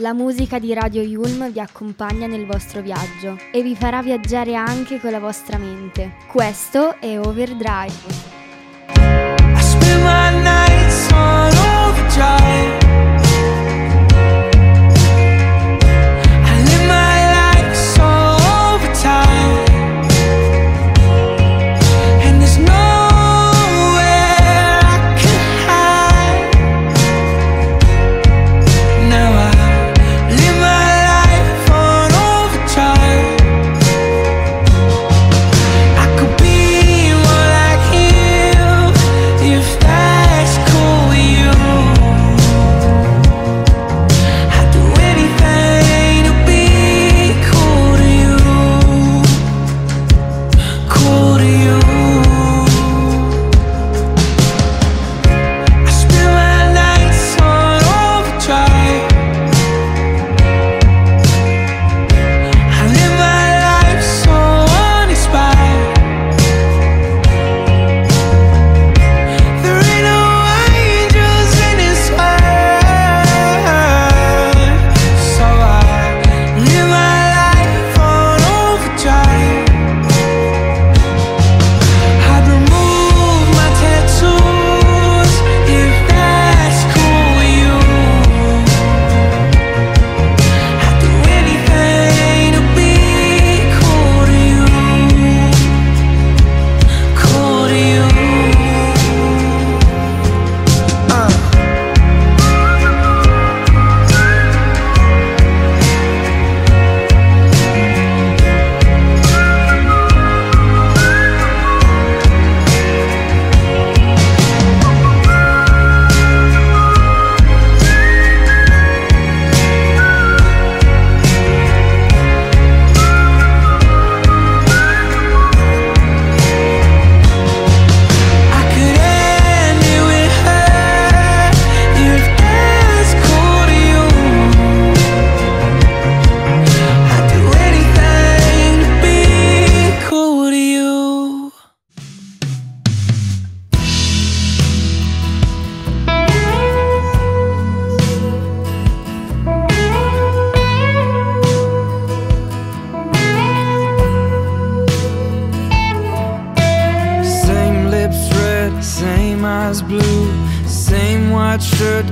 La musica di Radio Yulm vi accompagna nel vostro viaggio e vi farà viaggiare anche con la vostra mente. Questo è Overdrive. I spend my nights on overdrive.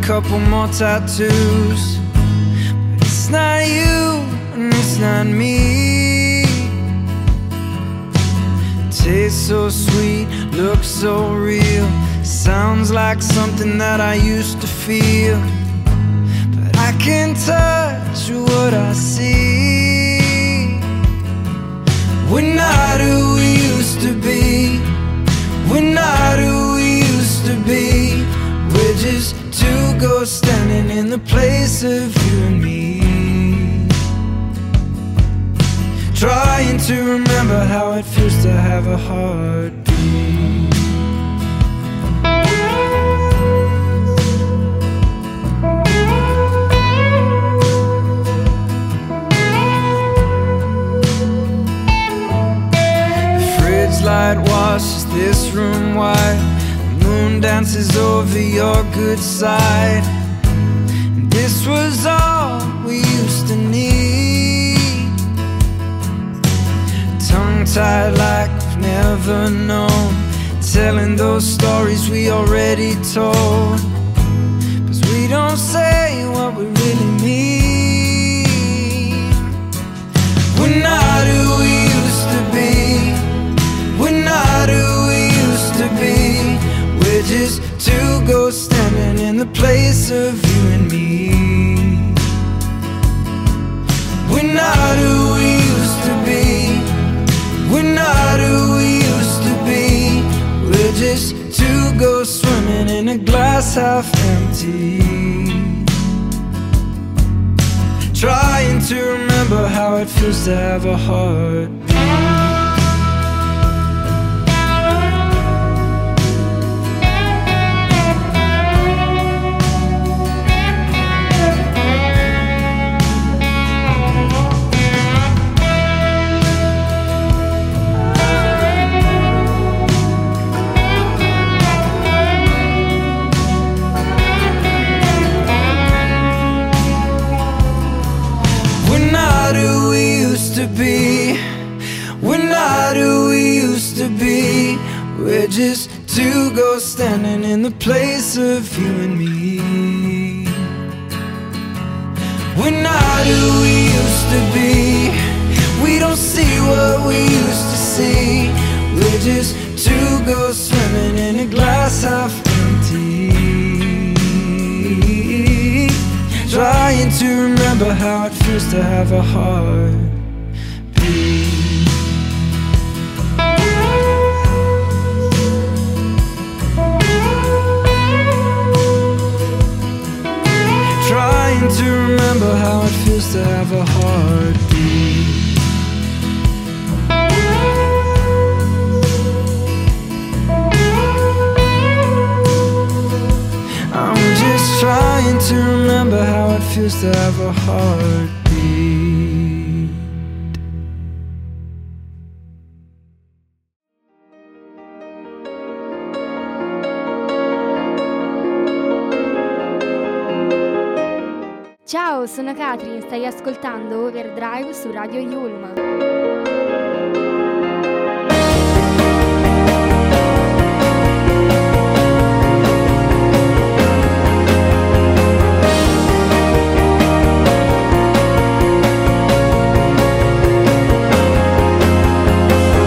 Couple more tattoos, but it's not you and it's not me. Tastes so sweet, looks so real, sounds like something that I used to feel, but I can't touch what I see. We're not who we used to be, we're not who we used to be, we're just two ghosts standing in the place of you and me, trying to remember how it feels to have a heartbeat. The fridge light washes this room white, moon dances over your good side. This was all we used to need, tongue-tied like we've never known, telling those stories we already told, cause we don't say what we really mean. We're not who we used to be, we're not who we used to be, we're just two ghosts standing in the place of you and me. We're not who we used to be, we're not who we used to be, we're just two ghosts swimming in a glass half empty, trying to remember how it feels to have a heartbeat. standing in the place of you and me. We're not who we used to be. We don't see what we used to see. We're just two ghosts swimming in a glass half empty, trying to remember how it feels to have a heart. To remember how it feels to have a heartbeat. I'm just trying to remember how it feels to have a heartbeat. Ciao, sono Katrin, stai ascoltando Overdrive su Radio Yulm.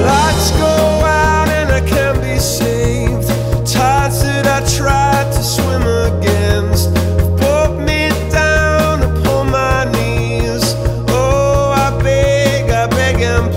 Lights go out and I can't be saved. Tides that I tried to swim against. I beg and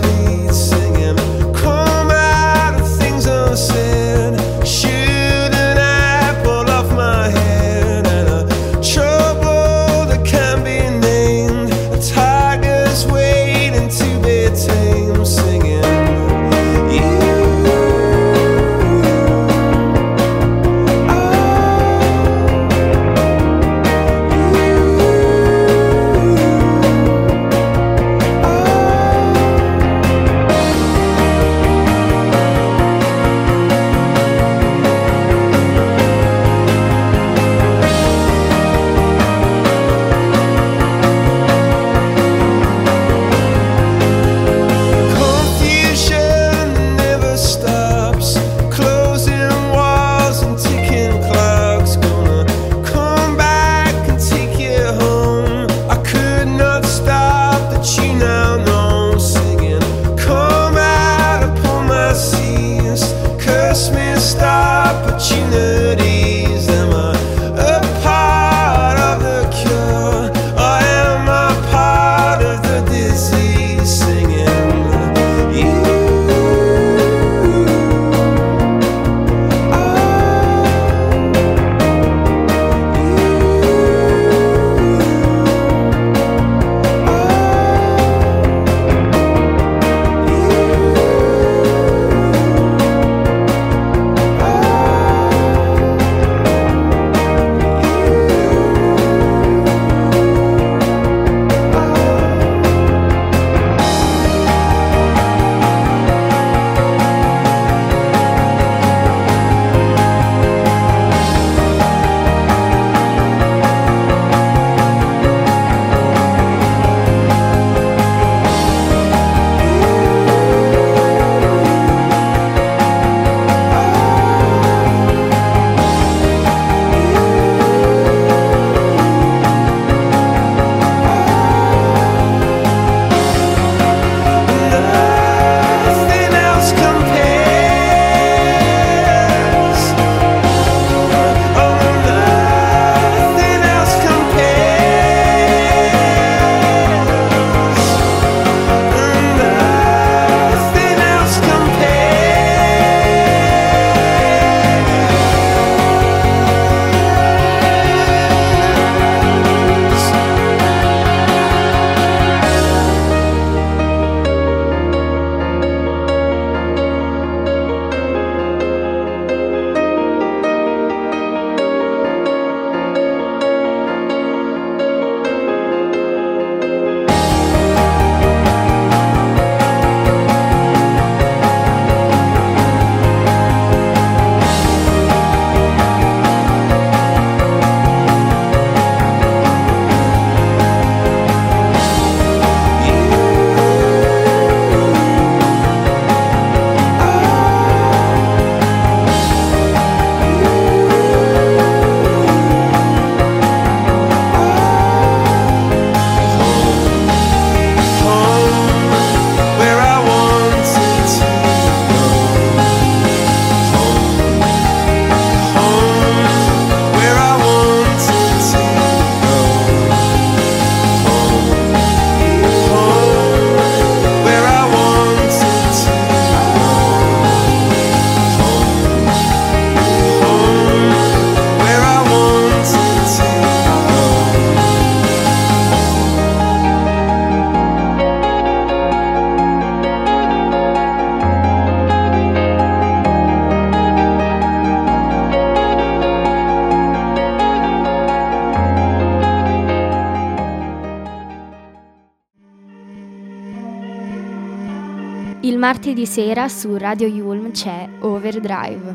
martedì sera su Radio Yulm c'è Overdrive.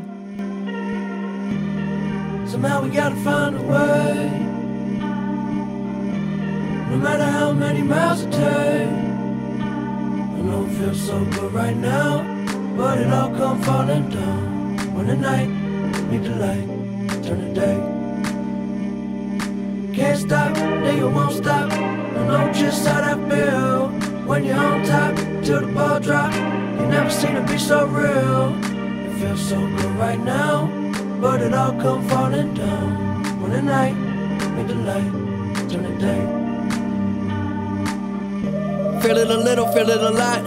Somehow we gotta find a way, no matter how many miles it takes. I know it feels so good right now, but it all come falling down. When the night meet the light, turn the day. Can't stop, nigga won't stop, I know just how that feel. When you're on top, till the ball drop, you never seen it be so real. It feels so good right now, but it all come falling down. When the night meet the light, turn the day. Feel it a little, feel it a lot.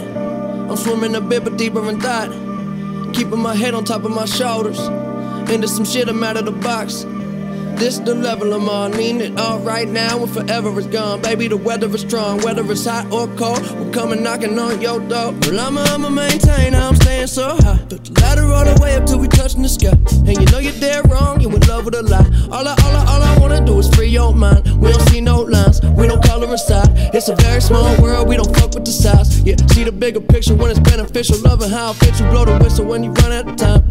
I'm swimming a bit but deeper in thought. Keeping my head on top of my shoulders. Into some shit I'm out of the box. This the level I'm on, mean it all right now and forever is gone. Baby, the weather is strong, whether it's hot or cold, we're coming knocking on your door. Well, I'ma maintain, I'm staying so high. Took the ladder all the way up till we touching the sky. And you know you're dead wrong, you in love with a lie. All I wanna do is free your mind. We don't see no lines, we don't color inside. It's a very small world, we don't fuck with the size. Yeah, see the bigger picture when it's beneficial. Loving how I fit you, blow the whistle when you run out of time.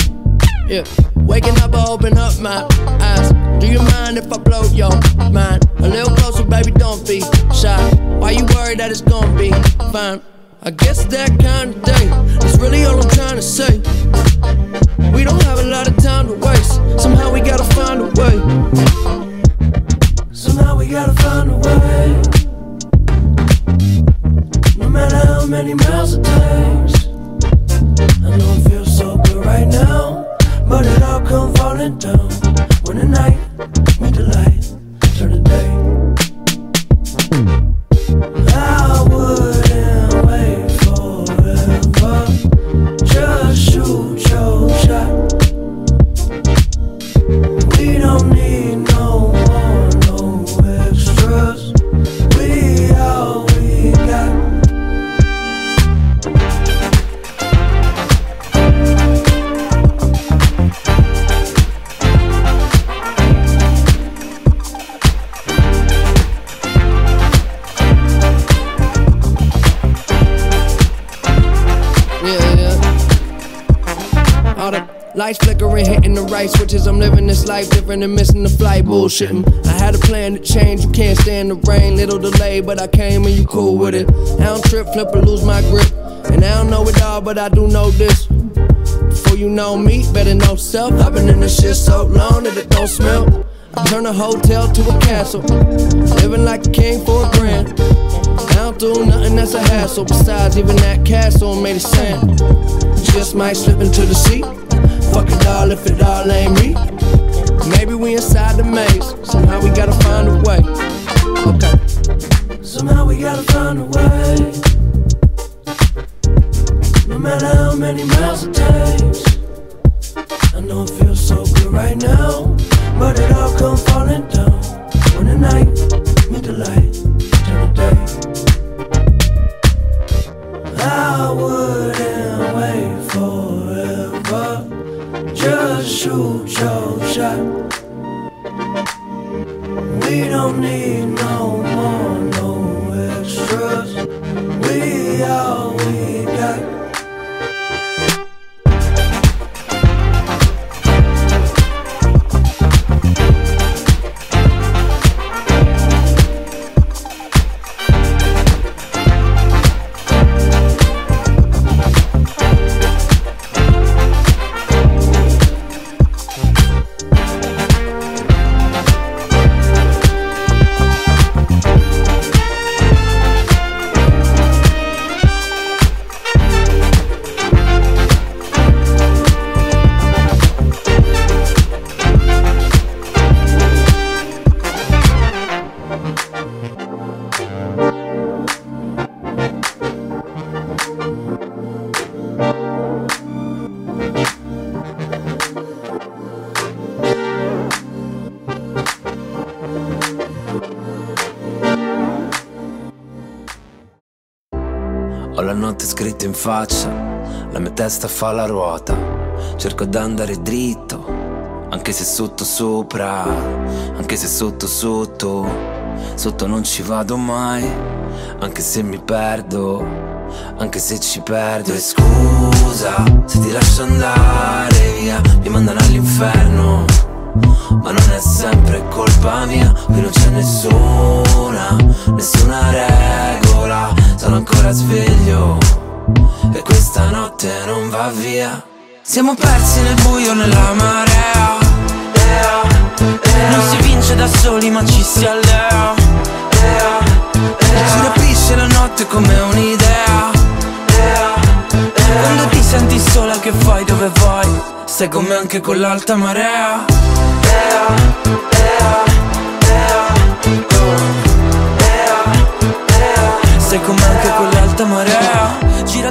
Yeah, waking up, I open up my eyes. Do you mind if I blow your mind? A little closer, baby, don't be shy. Why you worried that it's gonna be fine? I guess that kind of day is really all I'm trying to say. We don't have a lot of time to waste. Somehow we gotta find a way. Somehow we gotta find a way. No matter how many miles it takes. I know it feels so good right now, but it all come falling down. When the night meet the light, turn the day. I wouldn't wait forever, just shoot your shot. We don't need no more, no extras. We all we got. Lights flickering, hitting the right switches. I'm living this life different and missing the flight. Bullshitting. I had a plan to change. You can't stand the rain. Little delay, but I came and you cool with it. I don't trip, flip, or lose my grip. And I don't know it all, but I do know this. Before you know me, better know self. I've been in this shit so long that it don't smell. I turn a hotel to a castle. Living like a king for a grand. I don't do nothing that's a hassle. Besides, even that castle made of sand. Just might slip into the sea. Fuck it all if it all ain't me. Maybe we inside the maze. Somehow we gotta find a way. Okay. Somehow we gotta find a way. No matter how many miles it takes. I know it feels so good right now, but it all come falling down. When the night meet the light, turn the day. I wouldn't wait forever. Just shoot your shot. We don't need no more, no extras. We all we got. Scritto in faccia, la mia testa fa la ruota. Cerco d'andare dritto, anche se sotto sopra, anche se sotto sotto. Sotto non ci vado mai, anche se mi perdo. anche se ci perdo. E scusa se ti lascio andare via, mi mandano all'inferno, ma non è sempre colpa mia. Qui non c'è nessuna regola, sono ancora sveglio e questa notte non va via. Siamo persi nel buio, nella marea, non si vince da soli ma ci si allea, ci rapisce la notte come un'idea, quando ti senti sola che fai, dove vai, stai con me anche con l'alta marea, stai con me anche con l'alta marea. Gira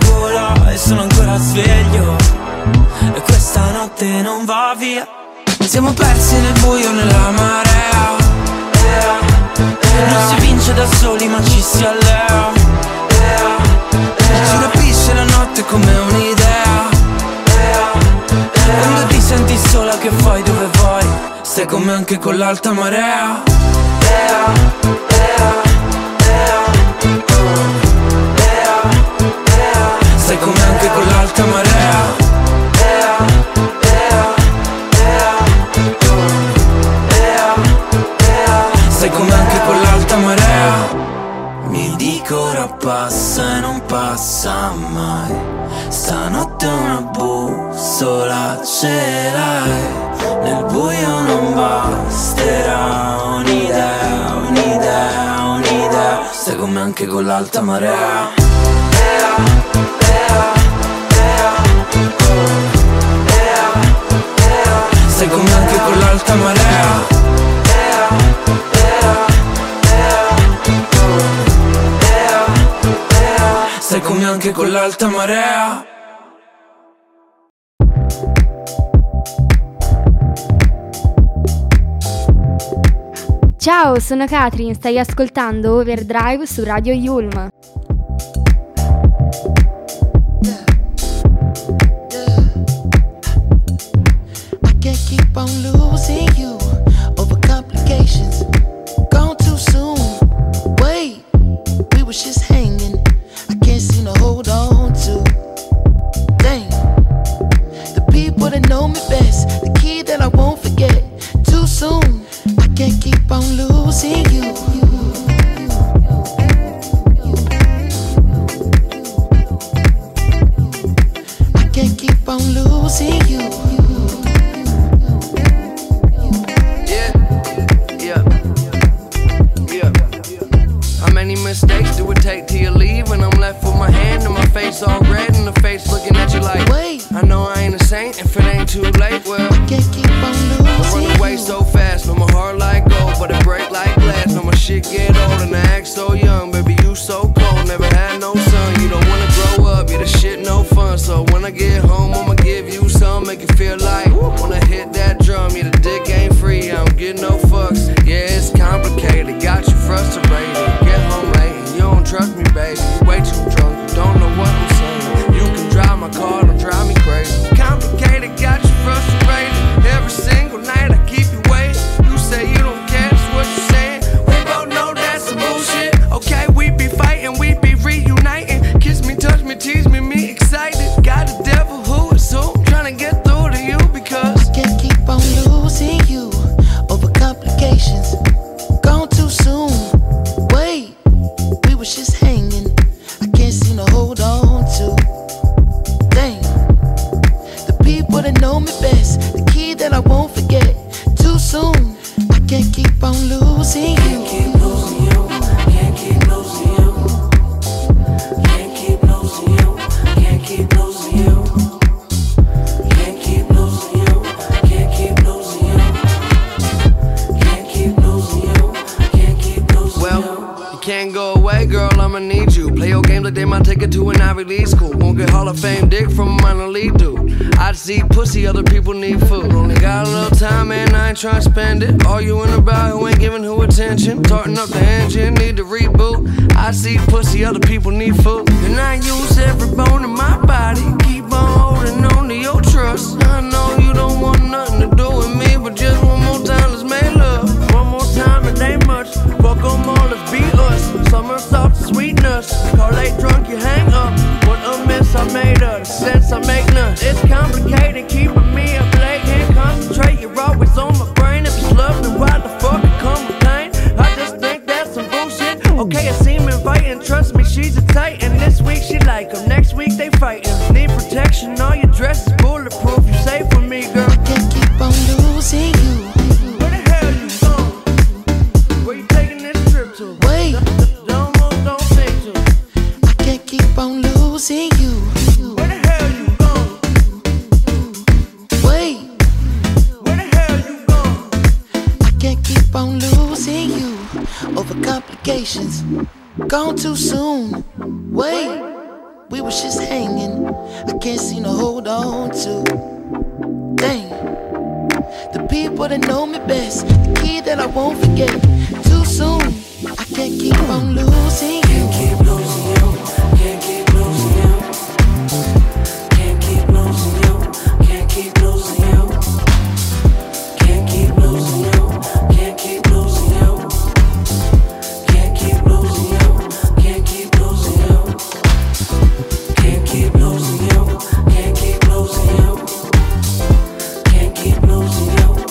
e sono ancora sveglio e questa notte non va via. Siamo persi nel buio, nella marea, non si vince da soli ma ci si allea, ci rapisce la notte come un'idea, quando ti senti sola che fai, dove vai, stai con me anche con l'alta marea, stai con me anche con l'alta marea. Stai con me anche con l'alta marea. Mi dico ora passa e non passa mai, stanotte una bussola ce l'hai, nel buio non basterà un'idea, un'idea, un'idea. Stai con me anche con l'alta marea. Stai con me anche con l'alta marea. Stai con me anche con l'alta marea. Ciao, sono Katrin, stai ascoltando Overdrive su Radio Yulm. Keep on losing you over complications. Gone too soon. Wait, we was just hanging. I can't seem to hold on to. Dang, the people that know me best, the key that I won't forget. Too soon, I can't keep on losing you. I can't keep on losing you. Mistakes do it take till you leave when I'm left with my hand and my face all red and the face looking at you like wait, I know I ain't a saint if it ain't too late. Well, I can't keep on losing. I run away so fast, no my heart like gold, but it break like glass. No my shit get old and I act so young, baby you so cold, never had no son. You don't wanna grow up, you the shit no fun. So when I get home, I'ma give you some, make you feel like when I hit that drum, you the dick ain't free, I don't get no fucks. Yeah, it's complicated, got you frustrated. Trust me, baby, way too drunk, you don't know what I'm saying. You can drive my car, don't drive me crazy. Complicated, got you frustrated. Every single night I keep you waiting. You say you don't care, that's what you saying. We both know that's some bullshit. Okay, we be fighting, we be reuniting. Kiss me, touch me, tease me, me excited. Got a devil who is who, trying to get through to you because I can't keep on losing you over complications. Gone too soon. Wait. We was just hanging, I can't seem to hold on to. Dang, the people that know me best, the key that I won't forget. Too soon, I can't keep on losing you. Can't keep losing you, can't keep losing you. Can't keep losing you, can't keep losing you. Can't keep losing you, can't keep losing you. Can't keep losing you, can't keep losing you. Well, you can't go away, girl, I'ma need you. Play your video games like they might take it to an Ivy League school. Won't get Hall of Fame dick from a minor league dude. I just eat pussy, other people need food. Only got a little time and I ain't tryna spend it. All you in about who ain't giving who attention. Tarting up the engine, need to reboot. I just eat pussy, other people need food. And I use every bone in my body. Keep on holding on to your trust. I know you don't want nothing to do with me, but just one more time, let's make love. One more time, it ain't much. Fuck 'em all, let's beat us. Somersault sweetness. Call late drunk, you hang up. What a mess I made of. The sense I make none. It's complicated, keeping me up late. Can't concentrate, you're always on my brain. If it's love, then why the fuck I come with pain? I just think that's some bullshit. Okay, it seem inviting. Trust me, she's a titan. This week she like 'em, next week they fightin'. Need protection, all your dress is bulletproof. You safe with me, girl. I can keep on losing you. Wait, don't think to. I can't keep on losing you. Where the hell you gone? Wait, where the hell you gone? I can't keep on losing you over complications. Gone too soon. Wait, we was just hanging. I can't seem to hold on to. Dang, the people that know me best, the kid that I won't forget. Too soon. I can't keep on losing you. Can't keep losing you. Can't keep losing you. Can't keep losing you. Can't keep losing you. Can't keep losing you. Can't keep losing you. Can't keep losing you. Can't keep losing you. Can't keep losing you. Can't keep losing you. Can't keep losing you. Can't keep losing you. Can't keep losing you. Can't keep losing you. Can't keep losing you. Can't keep losing you.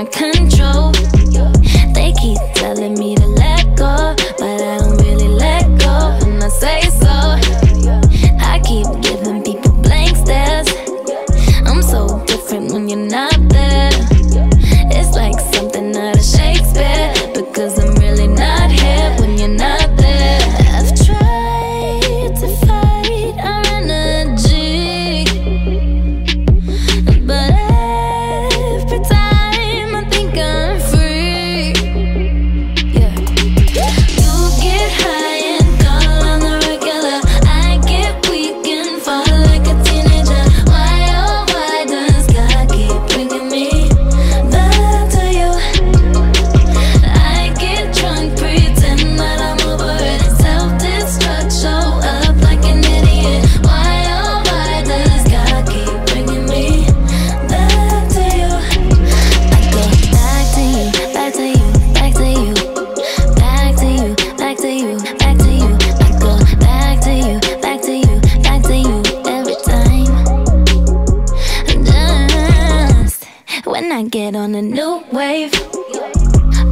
of control. They keep telling me to let go, but I don't really let go when I say so. I keep giving people blank stares. I'm so different when you're not there. It's like something out of Shakespeare, because I'm really not here when you're not there. I've tried to fight our energy, but every time I think I'm free. Yeah. You get high and call on the regular. I get weak and fall like a teenager. Why, oh why does God keep bringing me back to you? I get drunk, pretend that I'm over it. Self-destruct, show up like an idiot. Why, oh why does God keep bringing me back to you? I go back to you, back to you, back to you, back to you, back to you, back to you. I go back to you, back to you, back to you every time. Just when I get on a new wave,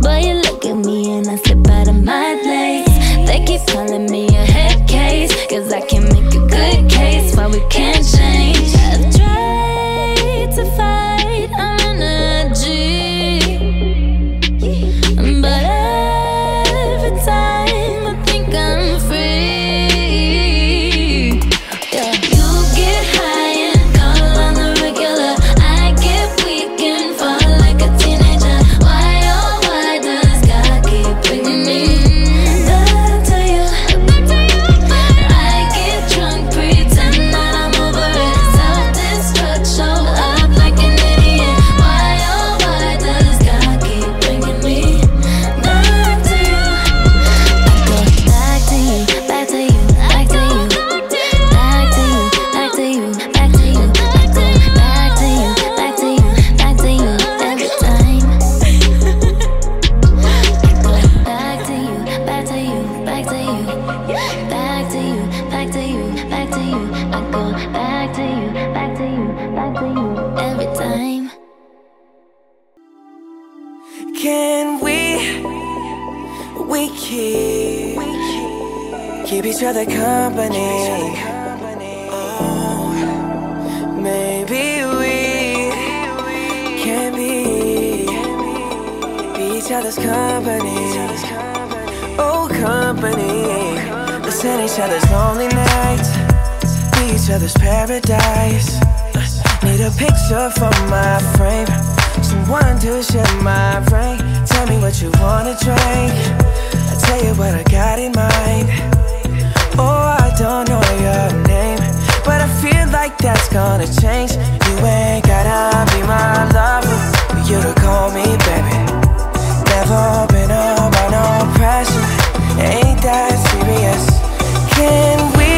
boy you look at me and I slip out of my place. They keep calling me a head case, cause I can make a good case why we can't change. I've tried to fight our energy, but every time I think I'm free. Yeah. You get high and call on the regular. I get weak and fall like a teenager. Why, oh why does God keep bringing me back to you? I get drunk, pretend that I'm over it. Self-destruct, show up like an idiot. Why, oh why does God keep bringing me back to you? I go back to you, back to you, back to you, back to you, back to you, back to you. I go back to you, back to you, back to you every time. I go back to you, back to you, back to you, back to you, back to you, back to you. I go back to you, back to you, back to you every time. Can we keep each other company? Oh, maybe we can be each other's company. Oh, company. Let's end each other's lonely nights, be each other's paradise. Need a picture for my frame, someone to share my brain. Tell me what you wanna drink, I'll tell you what I got in mind. Oh, I don't know your name, but I feel like that's gonna change. You ain't gotta be my lover for you to call me baby. Never been about no pressure, ain't that serious. Can we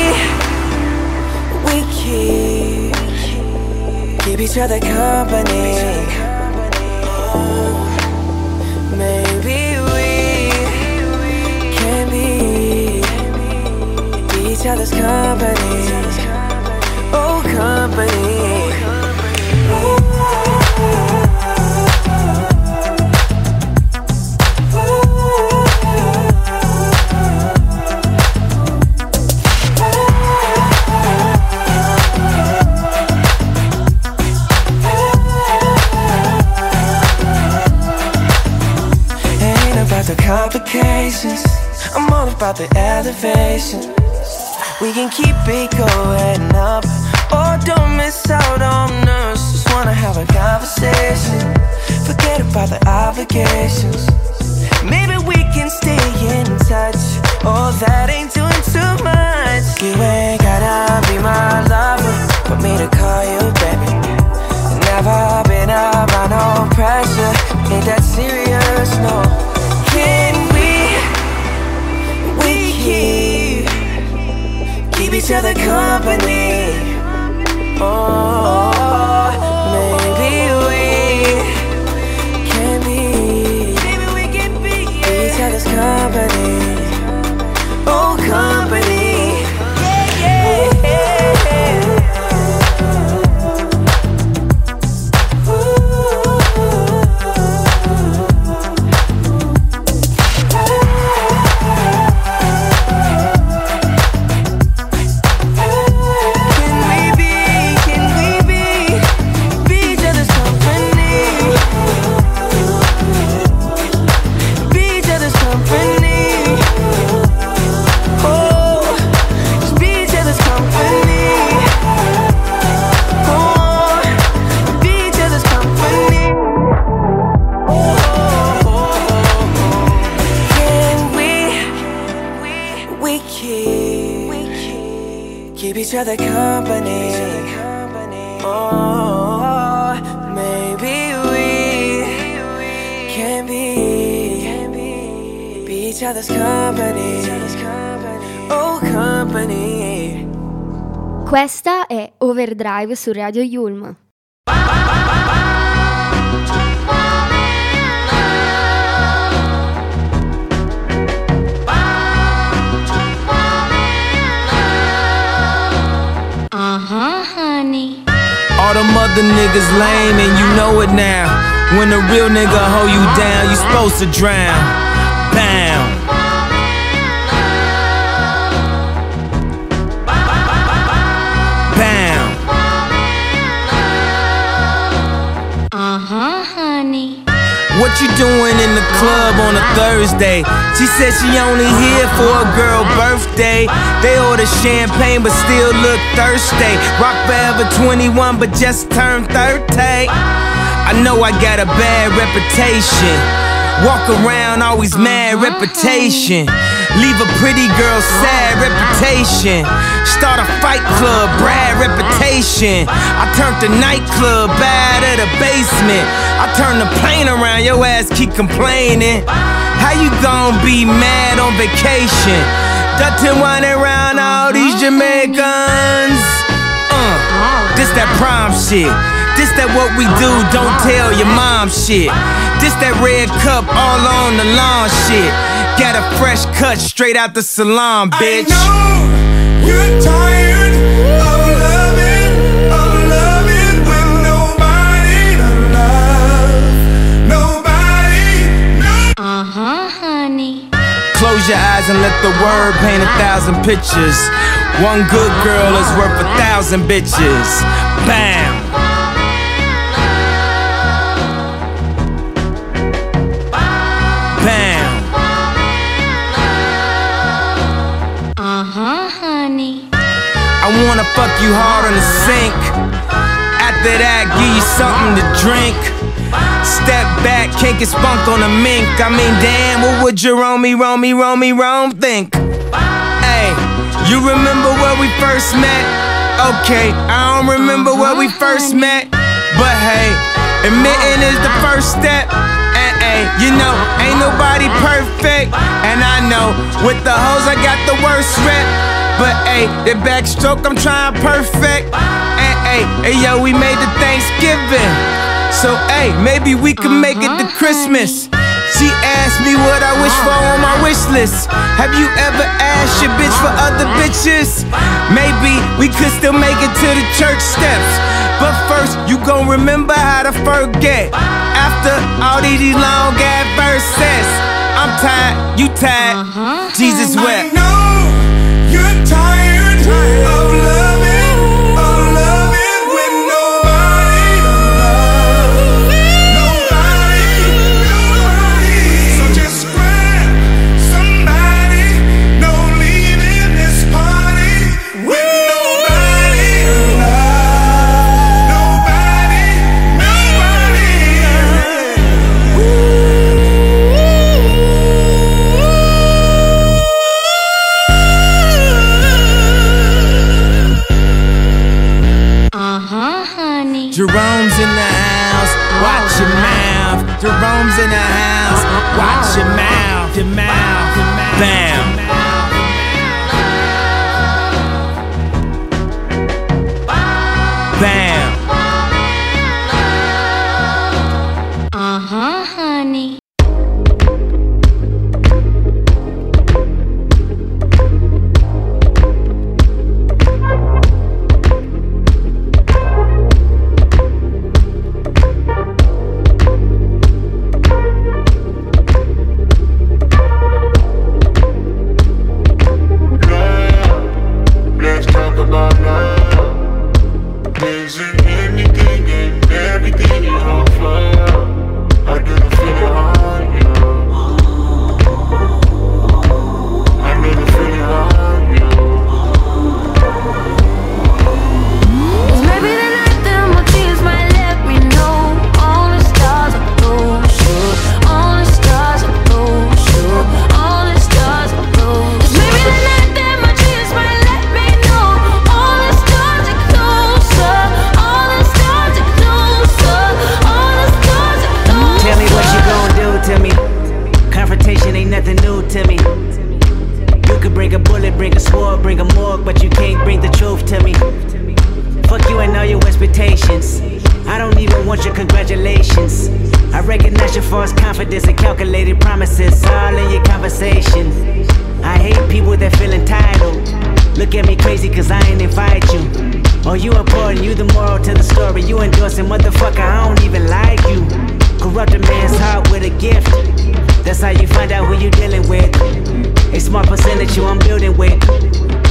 keep each other company? Maybe we can be each other's company. Oh, company. Complications, I'm all about the elevation. We can keep it going up, or don't miss out on us. Just wanna have a conversation, forget about the obligations. Maybe we can stay in touch, oh that ain't doing too much. You ain't gotta be my lover for me to call you baby. Never been about no pressure, ain't that serious, no. Can we keep each other company? Oh, maybe we can be each other's company. Oh, company. Yeah, yeah, yeah. keep each other company. Oh, maybe we can be each other's company. Oh, company. Questa è Overdrive su Radio Yulm. All them other niggas lame and you know it now. When a real nigga hold you down, you supposed to drown. Bam. Bam. Uh-huh, honey. What you doing in the club on a Thursday? She said she only here for a girl birthday. They order champagne but still look thirsty. Rock forever 21 but just turned 30. I know I got a bad reputation. Walk around always mad reputation. Leave a pretty girl sad reputation. Start a fight club, Brad reputation. I turned the nightclub bad at a basement. I turned the plane around, your ass keep complaining. How you gon' be mad on vacation? Duttin' windin' round all these Jamaicans. This that prom shit. This that what we do, don't tell your mom shit. This that red cup all on the lawn shit. Got a fresh cut straight out the salon, bitch. I know you're tired of loving, when nobody to love, Uh-huh, honey. Close your eyes and let the word paint 1,000 pictures. One good girl is worth 1,000 bitches. Bam. Bam. Uh-huh, honey. I wanna fuck you hard on the sink. After that, give you something to drink. Step back, can't get spunked on a mink. I mean, damn, what would your Rome think? Hey, you remember where we first met? Okay, I don't remember where we first met. But hey, admitting is the first step. You know, ain't nobody perfect. And I know, with the hoes I got the worst rep. But ayy, the backstroke I'm trying perfect. And ayy, yo, we made the Thanksgiving. So ayy, maybe we can make it to Christmas. She asked me what I wish for on my wish list. Have you ever asked your bitch for other bitches? Maybe we could still make it to the church steps. But first, you gon' remember how to forget. After all these long ass verses, I'm tired, you tired, Jesus wept. I know you're tired of loving, when nobody loves, nobody. So just grab somebody, don't leave in this party with nobody loves, Jerome's in the house, watch your mouth. Jerome's in the house, watch your mouth. Your mouth, your mouth. Bam. Bam. Uh-huh, honey. recognize your false confidence and calculated promises all in your conversation. I hate people that feel entitled. Look at me crazy cause I ain't invite you. Oh, you important, you the moral to the story. You endorsing, motherfucker, I don't even like you. Corrupt a man's heart with a gift. That's how you find out who you dealing with. A small percentage you I'm building with.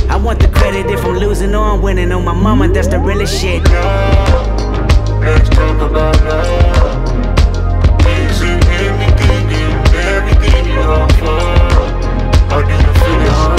I want the credit if I'm losing or I'm winning. On my mama, that's the realest shit. Now, let's talk about now. Things and everything and everything you offer. I need to feel it hard.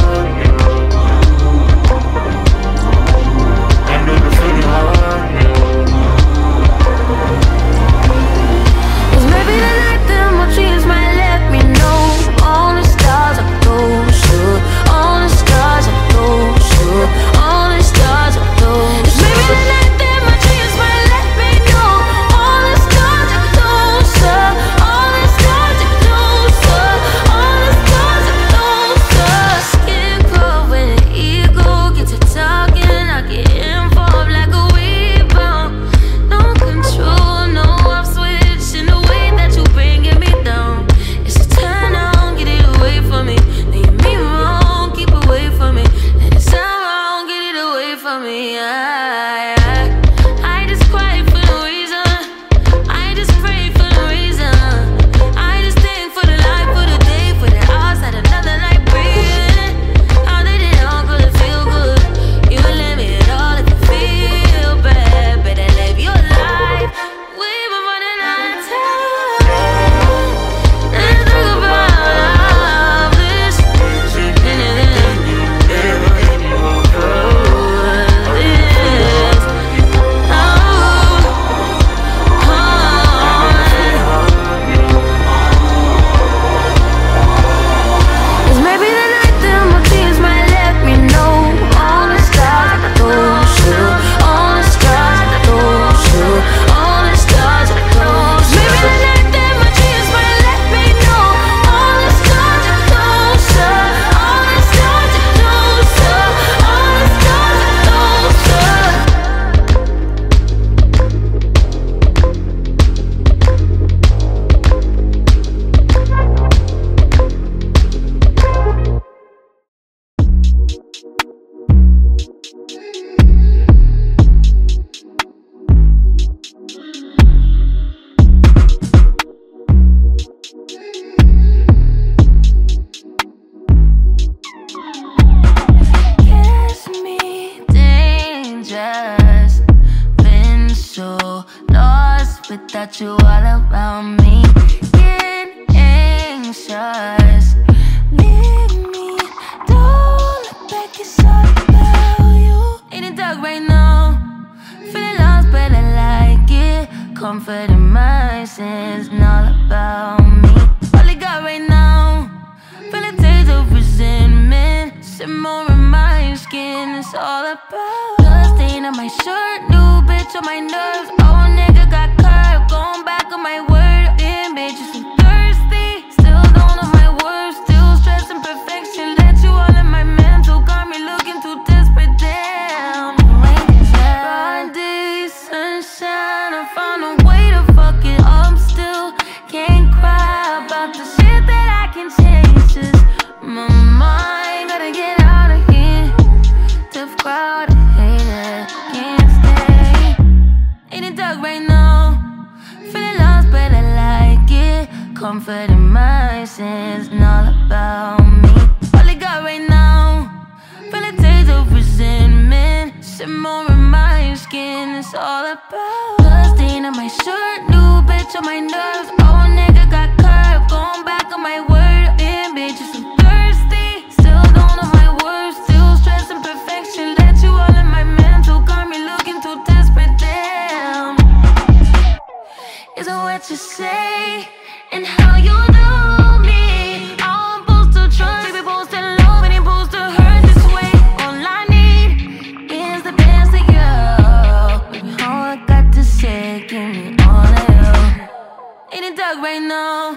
Right now,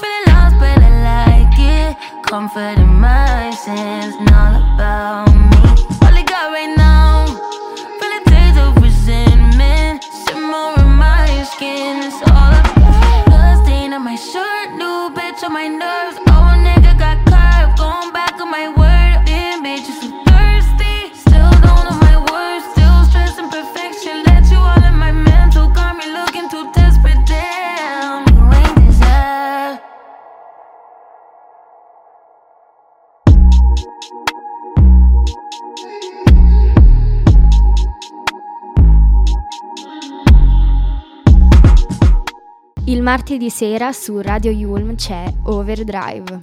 feeling lost, but I sure new bitch on my nerves. Oh, nigga got curved, going back on my word. Damn, bitch, you so thirsty. Still don't know my words, still stressing perfection. Let you all in my mental, got me looking too desperate. Damn, you ain't deserve. Il martedì sera su Radio Yulm c'è Overdrive.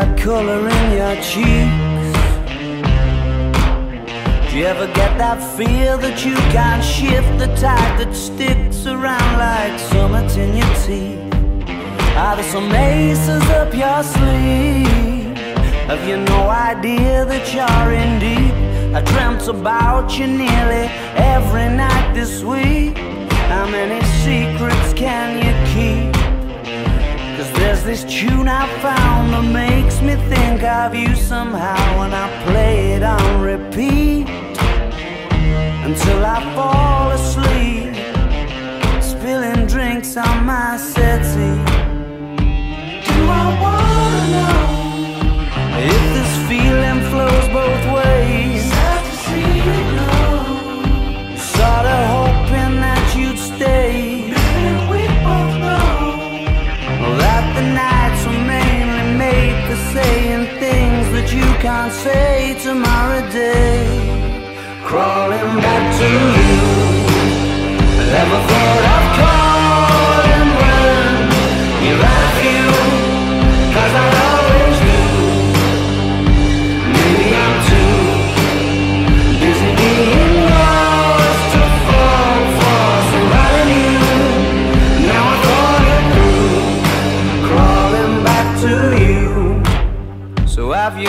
got color in your cheeks. Do you ever get that feel that you can't shift the tide that sticks around like summits in your teeth? Are there some aces up your sleeve? Have you no idea that you're in deep? I dreamt about you nearly every night this week. How many secrets can you keep? Cause there's this tune I found that makes me think of you somehow, and I play it on repeat until I fall asleep, spilling drinks on my settee. Do I wanna know if this feeling flows both ways? Sad to see you go, sort of hoping that you'd stay. Saying things that you can't say tomorrow day. Crawling back to you. Never thought I'd call and run. You love you, cause I always do. Maybe I'm too busy being lost to fall for somebody new. Now I thought it through. Crawling back to you. So have you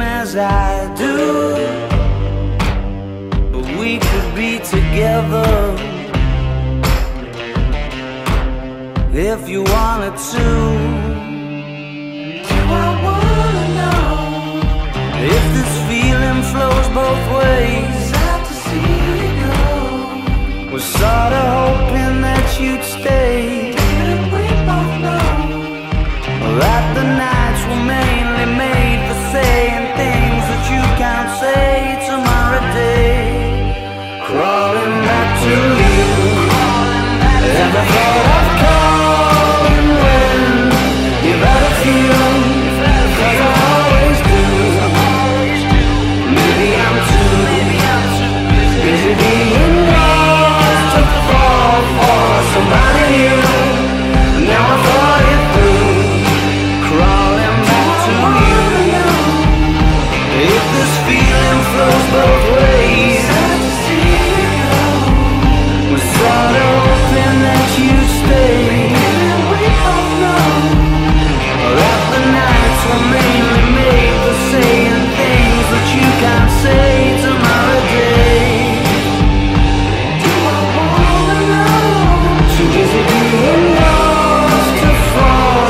as I do, but we could be together if you wanted to. Do I wanna know if this feeling flows both ways? Sad to see you go, was sort of hoping that you'd stay. Didn't we both know that the nights were made? Made for saying things that you can't say tomorrow day. Crawling back to you. Never thought I'd call and when you've had a few, cause I always do. Maybe I'm too busy being lost to fall for somebody new. Now I thought it through. Crawling back to you. If this feeling flows both ways, we're sort of hoping that you stay. We both know that the nights were mainly made for saying things that you can't say tomorrow day. Do I wanna know? Too busy being lost to fall.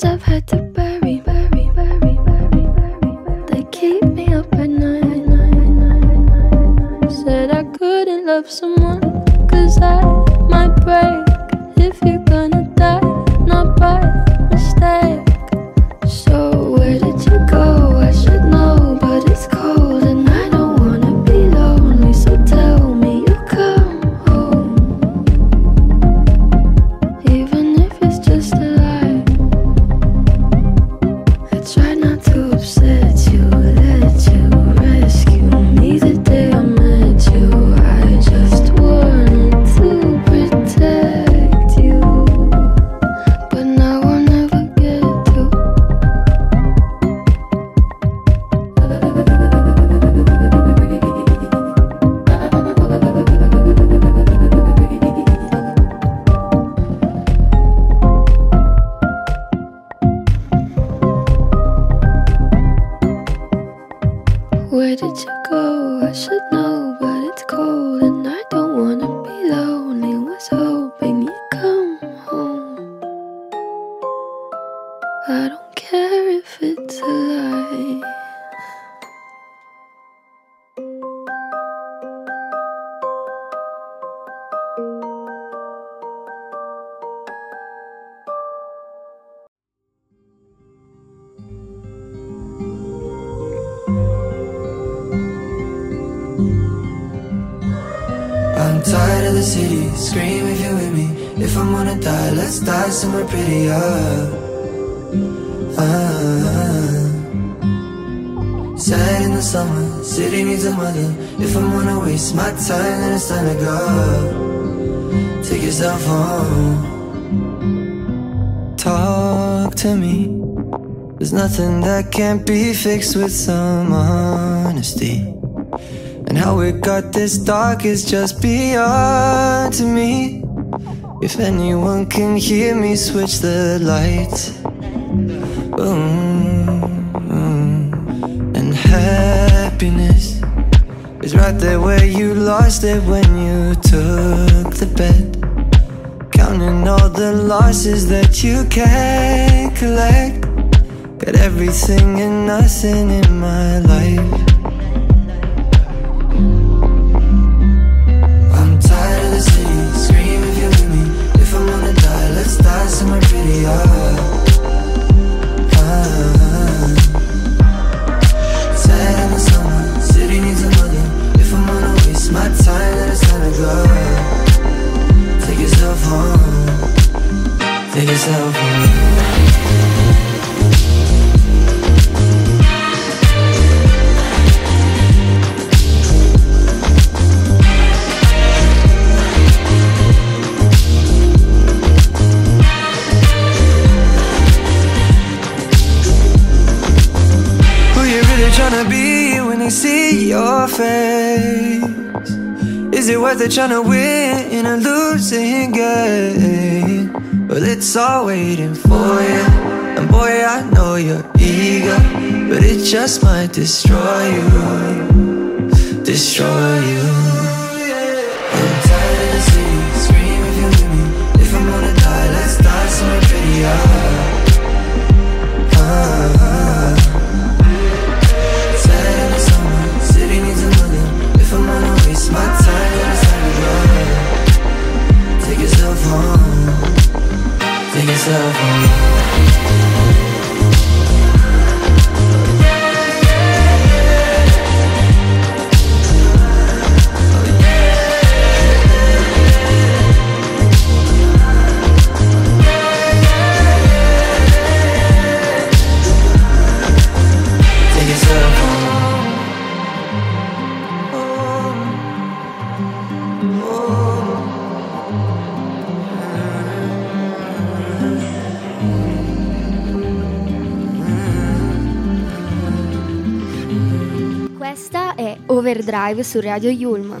I've had to bury. They keep up someone, cause I might break if you're gonna die, not by mistake. So where did you go? I should know, but it's cold and I don't wanna be lonely. So tell me you'll come home, even if it's just a lie. I try not to upset you, let you rescue me the day I met you. I just wanted to protect you, but now I'll never get to. Where did you go? I should know, but it's cold and I don't wanna be lonely. Was hoping you'd come home. I don't care if it's a lie. I'm tired of the city, scream if you're with me. If I'm gonna die, let's die somewhere prettier. Sad in the summer, city needs a mother. If I'm gonna waste my time, then it's time to go. Take yourself home. Talk to me. There's nothing that can't be fixed with some honesty. And how it got this dark is just beyond to me. If anyone can hear me, switch the lights. And happiness is right there where you lost it when you took the bet. Counting all the losses that you can't collect. Got everything and nothing in my life. Somewhere pretty sad in the summer, city needs a mother. If I'm gonna waste my time, then it's time to go. Take yourself home. Take yourself home. Tryna be when they see your face. Is it worth it trying to win in a losing game? Well, it's all waiting for you, and boy, I know you're eager, but it just might destroy you, destroy you. I'm tired of the city, scream if you're with me. If I'm gonna die, let's die somewhere prettier. If I'm gonna waste my time, then it's time to go. Take yourself home. Take yourself home. Overdrive su Radio Yulm.